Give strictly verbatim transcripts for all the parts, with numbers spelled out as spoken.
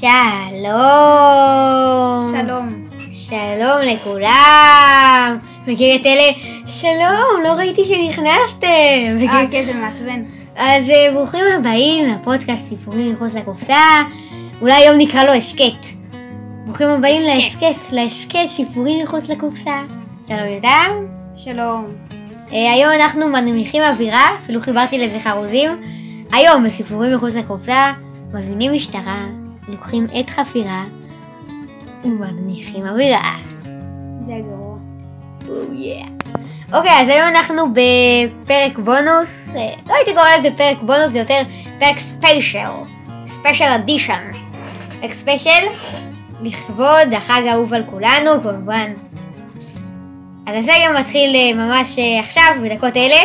שלום. שלום. שלום לכולם. מכיר את אלה? שלום, לא ראיתי שנכנסתם. אה, כן, זה מעצבן. אז ברוכים הבאים לפודקאסט סיפורים מחוץ לקופסה. אולי היום נקרא לו הסקט. ברוכים הבאים להסקט, להסקט סיפורים מחוץ לקופסה. שלום יותם. שלום. היום אנחנו מנמיכים אווירה, אפילו חיברתי לזה חרוזים. היום בסיפורים מחוץ לקופסה מזמינים משטרה, לוקחים את חפירה ומנמיכים אווירה. זה גרוע. אוקיי, אז היום אנחנו בפרק בונוס. לא הייתי קורא לזה פרק בונוס, זה יותר פרק ספיישל. ספיישל אדישן. פרק ספיישל לכבוד החג האהוב על כולנו, כמובן. אז זה גם מתחיל ממש עכשיו, בדקות אלה.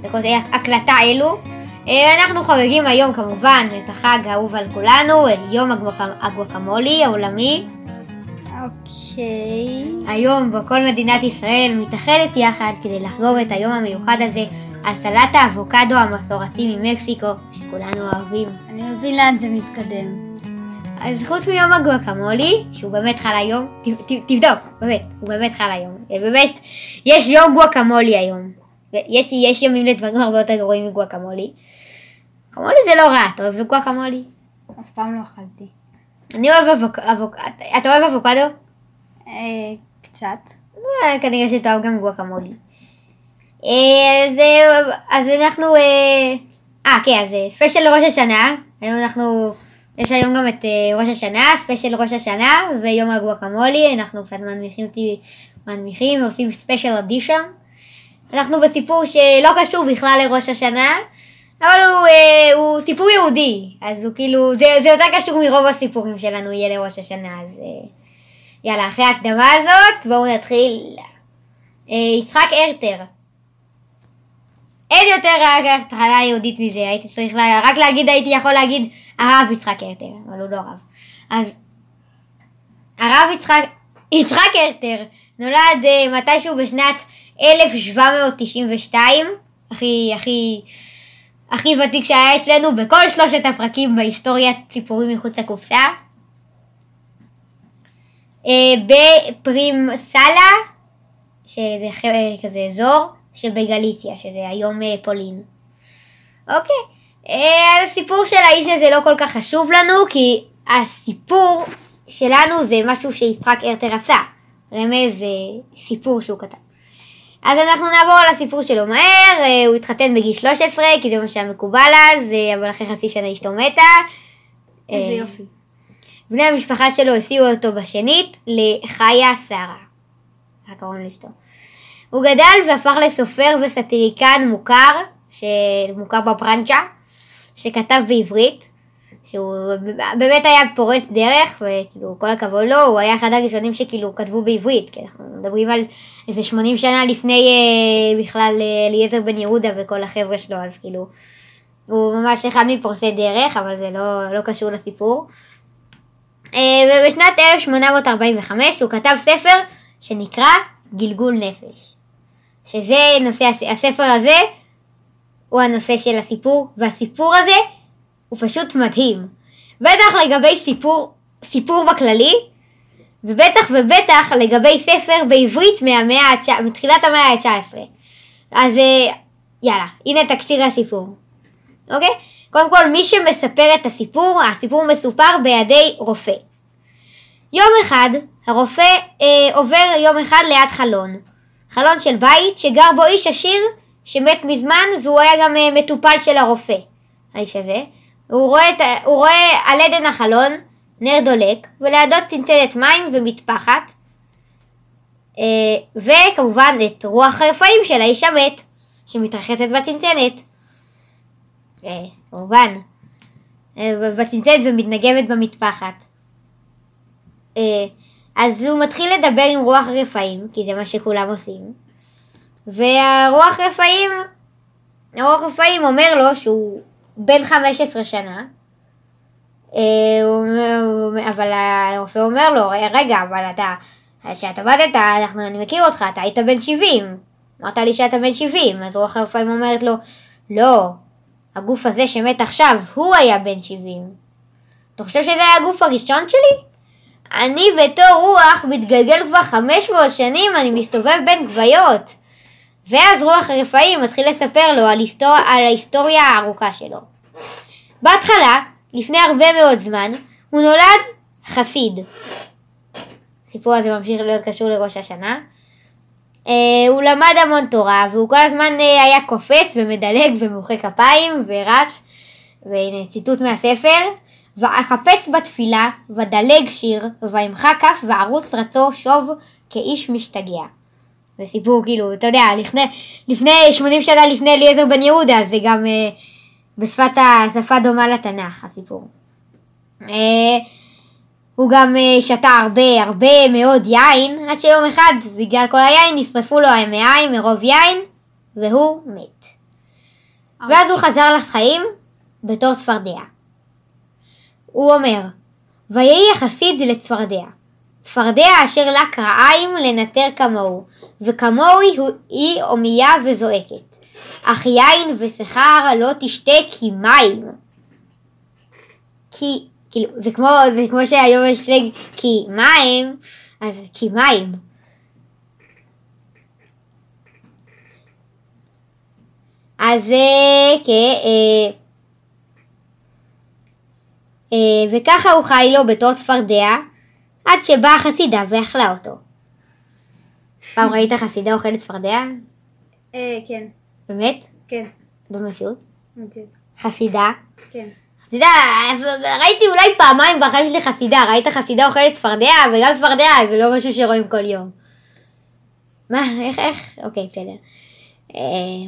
בדקות הקלטה אלו. אנחנו חוגגים היום כמובן את החג האהוב על כולנו, את יום הגוואקמולי העולמי. אוקיי. היום בכל מדינת ישראל מתאחדת יחד כדי לחגוג את היום המיוחד הזה על סלט האבוקדו המסורתי ממקסיקו שכולנו אוהבים. אני מבין לאן זה מתקדם. אז חוץ מיום הגוואקמולי, שהוא באמת חל היום, ת, ת, תבדוק, באמת, הוא באמת חל היום. באמת, יש יום גוואקמולי היום. יש, יש ימים לדברים הרבה יותר גרועים מגוואקמולי. גוואקמולי זה לא רע, אתה אוהב גוואקמולי? אף פעם לא אכלתי. אני אוהב אבוקדו. אתה אוהב אבוקדו? קצת. כנראה שאתה אוהב גם גוואקמולי. אז אנחנו... אה, כן, אז ספיישל ראש השנה. יש היום גם את ראש השנה, ספיישל ראש השנה, ויום הגוואקמולי. אנחנו קצת מנמיכים, עושים ספיישל אדישן. אנחנו בסיפור שלא קשור בכלל לראש השנה, אבל הוא, אה, הוא סיפור יהודי, אז הוא כאילו, זה, זה יותר קשור מרוב הסיפורים שלנו יהיה לראש השנה, אז אה, יאללה, אחרי ההקדמה הזאת, בואו נתחיל. אה, יצחק הרטר. אין יותר רק התחלה יהודית מזה, הייתי צריך לה, רק להגיד, הייתי יכול להגיד, הרב יצחק הרטר, אבל הוא לא רב. אז הרב יצחק, יצחק הרטר נולד אה, מתישהו בשנת אלף שבע מאות תשעים ושתיים, הכי, הכי, הכי ותיק שהיה אצלנו בכל שלושת הפרקים בהיסטוריית סיפורים מחוץ לקופסה. בפרימסלה, שזה כזה אזור, שבגליציה, שזה היום פולין. אוקיי, הסיפור של האיש הזה לא כל כך חשוב לנו, כי הסיפור שלנו זה משהו שיצחק הרטר עשה. רמז זה סיפור שהוא כתב. אז אנחנו נעבור לסיפור שלו מהר, הוא התחתן בגיל שלוש עשרה, כי זה מה שהמקובל אז, אבל אחרי חצי שנה אשתו מתה. איזה יופי. בני המשפחה שלו הסיעו אותו בשנית לחיה שרה, הקרון לאשתו. הוא גדל והפך לסופר וסאטיריקן מוכר, שמוכר בפרנצ'ה, שכתב בעברית, שהוא באמת היה פורס דרך, וכאילו כל הכבוד לו, הוא היה אחד הראשונים שכאילו כתבו בעברית, כי אנחנו מדברים על איזה שמונים שנה לפני אה, בכלל אליעזר בן יהודה וכל החבר'ה שלו, אז כאילו הוא ממש אחד מפורסי דרך, אבל זה לא, לא קשור לסיפור. אה, ובשנת אלף שמונה מאות ארבעים וחמש הוא כתב ספר שנקרא גלגול נפש, שזה נושא, הספר הזה הוא הנושא של הסיפור, והסיפור הזה הוא פשוט מדהים. בטח לגבי סיפור, סיפור בכללי, ובטח ובטח לגבי ספר בעברית מהמאה, מתחילת המאה ה-תשע עשרה. אז יאללה, הנה תקציר הסיפור. אוקיי? קודם כל, מי שמספר את הסיפור, הסיפור מסופר בידי רופא. יום אחד, הרופא אה, עובר יום אחד ליד חלון. חלון של בית שגר בו איש עשיר שמת מזמן, והוא היה גם אה, מטופל של הרופא. האיש הזה. הוא רואה, הוא רואה על עדן החלון, נר דולק, ולידו צנצנת מים ומטפחת, וכמובן את רוח הרפאים של האיש המת, שמתרחצת בצנצנת. כמובן, בצנצנת ומתנגבת במטפחת. אז הוא מתחיל לדבר עם רוח הרפאים, כי זה מה שכולם עושים. והרוח הרפאים, הרוח הרפאים אומר לו שהוא... בן חמש עשרה שנה, אבל הרופא אומר לו, רגע, אבל אתה, שאתה בדת, אנחנו, אני מכיר אותך, אתה היית בן שבעים, אמרת לי שאתה בן שבעים, אז רוח הרפאים אומרת לו, לא, הגוף הזה שמת עכשיו, הוא היה בן שבעים, אתה חושב שזה היה הגוף הראשון שלי? אני בתור רוח מתגלגל כבר חמש מאות שנים, אני מסתובב בין גוויות. ואז רוח הרפאים מתחיל לספר לו על, היסטור... על ההיסטוריה הארוכה שלו. בהתחלה, לפני הרבה מאוד זמן, הוא נולד חסיד. הסיפור הזה ממשיך להיות קשור לראש השנה. הוא למד המון תורה, והוא כל הזמן היה קופץ ומדלג ומוחא כפיים ורץ. והנה ציטוט מהספר: ואחפץ בתפילה ודלג שיר ואמחק כף וערוץ רצו שוב כאיש משתגע. זה סיפור כאילו, אתה יודע, לפני, לפני שמונים שנה, לפני אליעזר בן יהודה, זה גם אה, בשפת השפה דומה לתנ"ך הסיפור. אה, הוא גם אה, שתה הרבה הרבה מאוד יין, עד שיום אחד בגלל כל היין נשרפו לו המעיים מרוב יין והוא מת. ואז הוא חזר לחיים בתור צפרדע. הוא אומר: ויהי החסיד לצפרדע, צפרדע אשר לה קרעיים לנטר כמוהו, וכמוהו היא אומיה וזועקת, אך יין ושכר לא תשתה כי מים. כי, כאילו, זה כמו, זה כמו שהיום יש סלג, כי מים, אז כי מים. אז כן, וככה הוא חי לו בתור צפרדע, עד שבאה חסידה ואכלה אותו. פעם ראית חסידה אוכלת צפרדע? כן. באמת? כן. במציאות? במציאות. חסידה? כן. חסידה, ראיתי אולי פעמיים בחיים שלי חסידה, ראית חסידה אוכלת צפרדע, וגם צפרדע, זה לא משהו שרואים כל יום. מה, איך, איך? אוקיי, בסדר.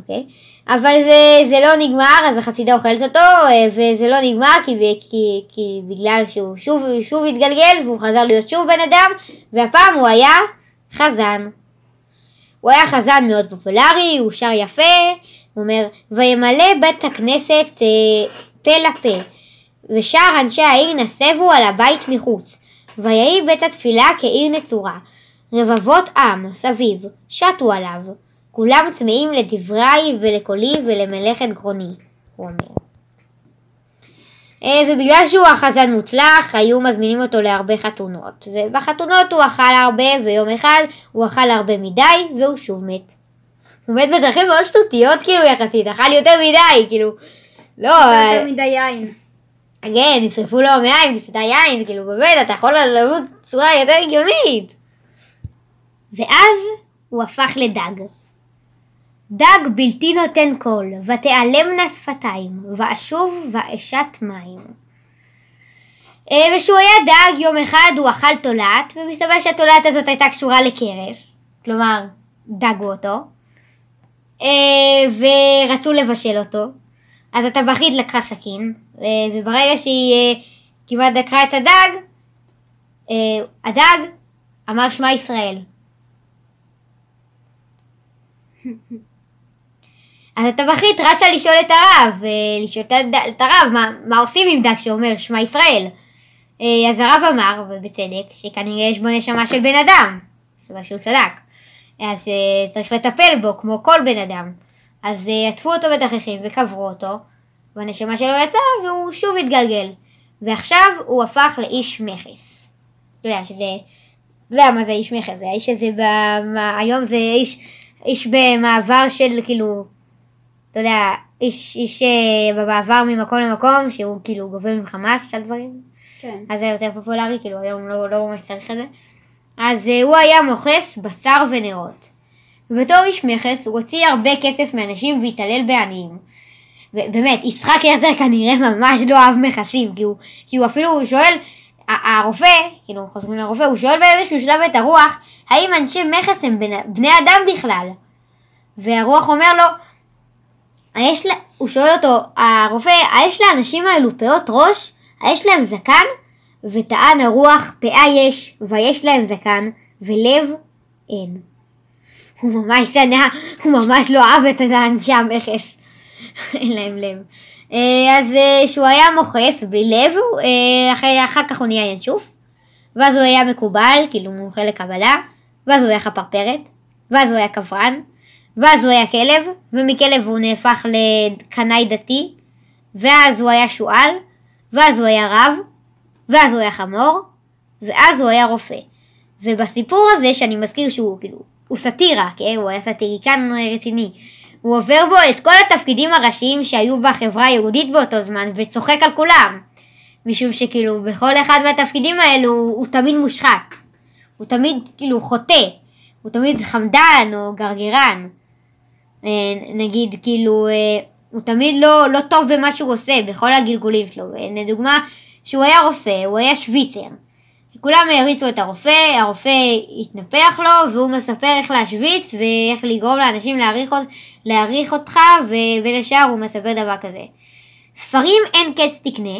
אוקיי, אבל זה, זה לא נגמר, אז החסידה אוכלת אותו, וזה לא נגמר, כי, כי, כי בגלל שהוא שוב, שוב התגלגל, והוא חזר להיות שוב בן אדם, והפעם הוא היה חזן. הוא היה חזן מאוד פופולרי, הוא שר יפה, הוא אומר: וימלא בית הכנסת פה לפה, ושאר אנשי העיר נסבו על הבית מחוץ, ויהי בית התפילה כעיר נצורה, רבבות עם סביב שטו עליו, כולם צמאים לדבריי ולקולי ולמלאכת גרוני, הוא אומר. ובגלל שהוא החזן מוצלח, היו מזמינים אותו להרבה חתונות. ובחתונות הוא אכל הרבה, ויום אחד הוא אכל הרבה מדי, והוא שוב מת. הוא מת בדרכים מאוד שטותיות, כאילו, יחסית. אכל יותר מדי, כאילו. לא, יותר מדי יין. כן, נשרפו לו מהיין, בשתה יין, כאילו, באמת, אתה יכול ללמוד צורה יותר הגיונית. ואז הוא הפך לדג. דג בלתי נותן קול, ותעלמנה שפתיים, ואשוב ואשת מים. ושהוא היה דג, יום אחד הוא אכל תולעת, ומסתבר שהתולעת הזאת הייתה קשורה לקרס, כלומר, דגו אותו, ורצו לבשל אותו, אז הטבחית לקחה סכין, וברגע שהיא כמעט דקרה את הדג, הדג אמר שמע ישראל. אז הטבחית רצה לשאול את הרב, לשאול את הרב מה, מה עושים עם דג שאומר שמע ישראל. אז הרב אמר, ובצדק, שכנראה יש בו נשמה של בן אדם, שהוא צדק, אז צריך לטפל בו כמו כל בן אדם. אז עטפו אותו בתככים וקברו אותו, והנשמה שלו יצא והוא שוב התגלגל, ועכשיו הוא הפך לאיש מכס. אתה יודע שזה, אתה יודע מה זה איש מכס, זה האיש הזה, במה, היום זה איש איש במעבר של כאילו, אתה יודע, איש, איש במעבר ממקום למקום, שהוא כאילו גובה ממך מס על דברים. כן. אז זה יותר פופולרי, כאילו היום לא, לא ממש צריך את זה. אז uh, הוא היה מוכס בשר ונרות. ובתור איש מכס הוא הוציא הרבה כסף מאנשים והתעלל בעניים. באמת, יצחק הרצל כנראה ממש לא אהב מכסים, כי הוא, כי הוא אפילו הוא שואל, הרופא, כאילו חוזרים לרופא, הוא שואל באיזשהו שלב את הרוח, האם אנשי מכס הם בני, בני אדם בכלל? והרוח אומר לו, היש לה, הוא שואל אותו, הרופא, היש לאנשים האלו פאות ראש? היש להם זקן? וטען הרוח, פאה יש, ויש להם זקן, ולב אין. הוא ממש שנא, הוא ממש לא אהב את אנשי המכס. אין להם לב. אז שהוא היה מוכס בלב, אחרי, אחר כך הוא נהיה ינשוף, ואז הוא היה מקובל, כאילו מומחה לקבלה, ואז הוא היה חפרפרת, ואז הוא היה כברן, ואז הוא היה כלב, ומכלב הוא נהפך לקנאי דתי, ואז הוא היה שואל, ואז הוא היה רב, ואז הוא היה חמור, ואז הוא היה רופא. ובסיפור הזה שאני מזכיר שהוא כאילו, הוא סאטירה, כן? הוא היה סאטיריקן רציני. הוא עובר בו את כל התפקידים הראשיים שהיו בחברה היהודית באותו זמן, וצוחק על כולם. משום שכאילו בכל אחד מהתפקידים האלו הוא תמיד מושחק. הוא תמיד כאילו חוטא. הוא תמיד חמדן או גרגרן. נגיד כאילו הוא תמיד לא, לא טוב במה שהוא עושה בכל הגלגולים שלו. לדוגמה שהוא היה רופא, הוא היה שוויצר. כולם העריצו את הרופא, הרופא התנפח לו והוא מספר איך להשוויץ ואיך לגרום לאנשים להעריך, להעריך אותך, ובין השאר הוא מספר דבר כזה. ספרים אין קץ תקנה,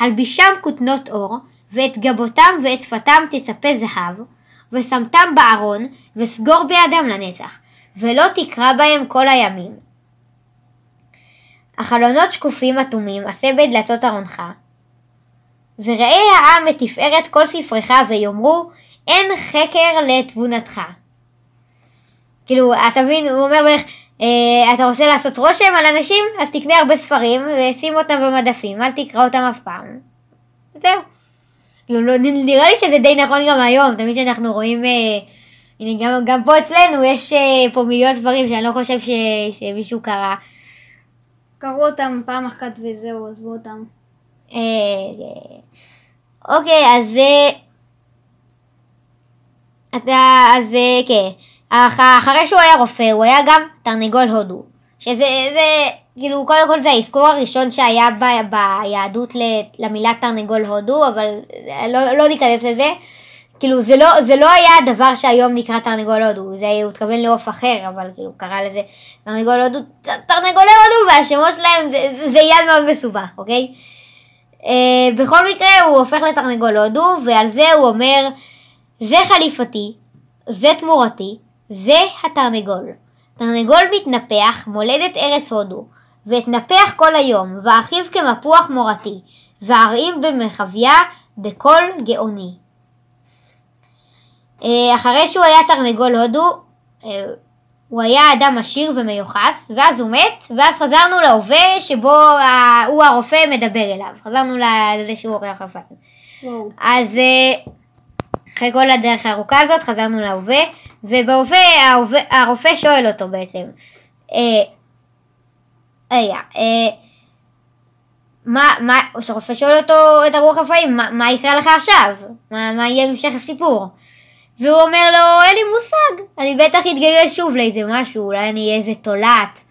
הלבישם כותנות אור, ואת גבותם ואת שפתם תצפה זהב, ושמתם בארון וסגור בידם לנצח, ולא תקרא בהם כל הימים. החלונות שקופים אטומים, עשה בדלתות ארונך, וראי העם את תפארת כל ספריך ויאמרו, אין חקר לתבונתך. כאילו, אתה מבין, הוא אומר בערך, אה, אתה רוצה לעשות רושם על אנשים? אז תקנה הרבה ספרים ושים אותם במדפים, אל תקרא אותם אף פעם. זהו. כאילו, לא, נראה לי שזה די נכון גם היום, תמיד שאנחנו רואים, אה, הנה גם, גם פה אצלנו יש אה, פה מיליון ספרים שאני לא חושב ש, שמישהו קרא. קראו אותם פעם אחת וזהו, עזבו אותם. אוקיי, אז אתה, אז כן, אחרי שהוא היה רופא הוא היה גם תרנגול הודו, שזה זה כאילו קודם כל זה האזכור הראשון שהיה ביהדות למילה תרנגול הודו, אבל לא ניכנס לזה. כאילו זה לא זה לא היה הדבר שהיום נקרא תרנגול הודו, זה הוא התכוון לעוף אחר, אבל כאילו קרא לזה תרנגול הודו. תרנגולי הודו והשמות שלהם זה זה יהיה מאוד מסובך, אוקיי? Uh, בכל מקרה הוא הופך לתרנגול הודו, ועל זה הוא אומר, זה חליפתי, זה תמורתי, זה התרנגול. תרנגול מתנפח, מולדת ארץ הודו, והתנפח כל היום, ואחיו כמפוח מורתי, והרעים במחוויה בכל גאוני. Uh, אחרי שהוא היה תרנגול הודו, uh, הוא היה אדם עשיר ומיוחס, ואז הוא מת, ואז חזרנו להווה שבו ה... הוא הרופא מדבר אליו. חזרנו לזה שהוא אורח הפעם. אז אחרי כל הדרך הארוכה הזאת חזרנו להווה, ובהווה ההווה, הרופא שואל אותו בעצם, אה, אה, אה, מה, מה, הרופא שואל אותו את הרוח הפעם, מה, מה יקרה לך עכשיו? מה, מה יהיה המשך הסיפור? והוא אומר לו, אין לי מושג, אני בטח אתגייל שוב לאיזה משהו, אולי אני אהיה איזה תולעת.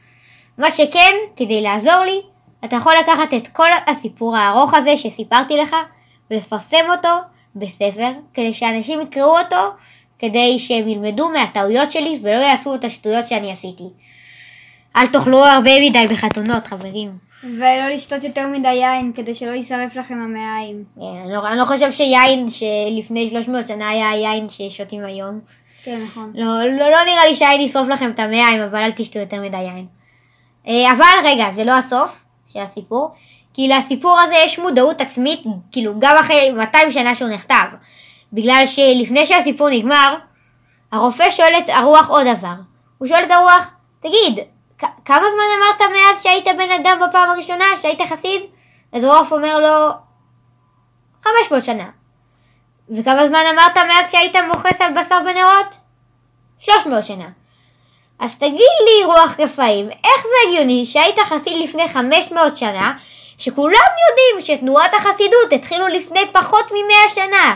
מה שכן, כדי לעזור לי, אתה יכול לקחת את כל הסיפור הארוך הזה שסיפרתי לך, ולפרסם אותו בספר, כדי שאנשים יקראו אותו, כדי שהם ילמדו מהטעויות שלי, ולא יעשו את השטויות שאני עשיתי. אל תאכלו הרבה מדי בחתונות, חברים. ולא לשתות יותר מדי יין, כדי שלא יישרף לכם המעיים. Yeah, אני, לא, אני לא חושב שיין שלפני שלוש מאות שנה היה יין ששותים היום. כן, נכון. לא, לא, לא נראה לי שיין ישרוף לכם את המעיים, אבל אל תשתו יותר מדי יין. אבל רגע, זה לא הסוף של הסיפור, כי לסיפור הזה יש מודעות עצמית, כאילו גם אחרי מאתיים שנה שהוא נכתב. בגלל שלפני שהסיפור נגמר, הרופא שואל את הרוח עוד דבר. הוא שואל את הרוח, תגיד, כמה זמן אמרת מאז שהיית בן אדם בפעם הראשונה, שהיית חסיד? אז רוף אומר לו, חמש מאות שנה. וכמה זמן אמרת מאז שהיית מוכס על בשר ונרות? שלוש מאות שנה. אז תגיד לי רוח רפאים, איך זה הגיוני שהיית חסיד לפני חמש מאות שנה, שכולם יודעים שתנועת החסידות התחילו לפני פחות מ-מאה שנה?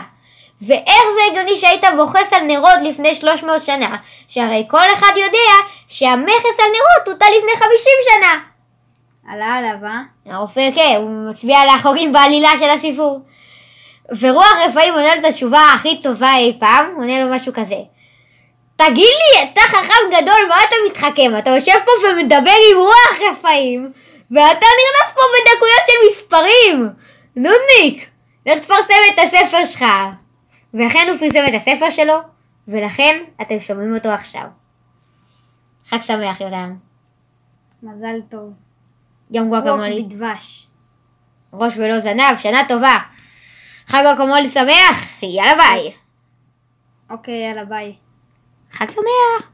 ואיך זה הגיוני שהיית מוכס על נרות לפני שלוש מאות שנה, שהרי כל אחד יודע שהמכס על נרות הוטל לפני חמישים שנה. עלה עליו, אה? הרופא, כן, הוא מצביע על החורים בעלילה של הסיפור. ורוח רפאים עונה לו את התשובה הכי טובה אי פעם, עונה לו משהו כזה. תגיד לי, אתה חכם גדול, מה אתה מתחכם? אתה יושב פה ומדבר עם רוח רפאים, ואתה נרנס פה בדקויות של מספרים. נודניק, לך תפרסם את הספר שלך. ואכן הוא פרסם את הספר שלו, ולכן אתם שומעים אותו עכשיו. חג שמח, יולם. מזל טוב. יום גואקמולי. ראש בדבש. ראש ולא זנב, שנה טובה. חג גואקמולי שמח, יאללה ביי. אוקיי, יאללה ביי. חג שמח.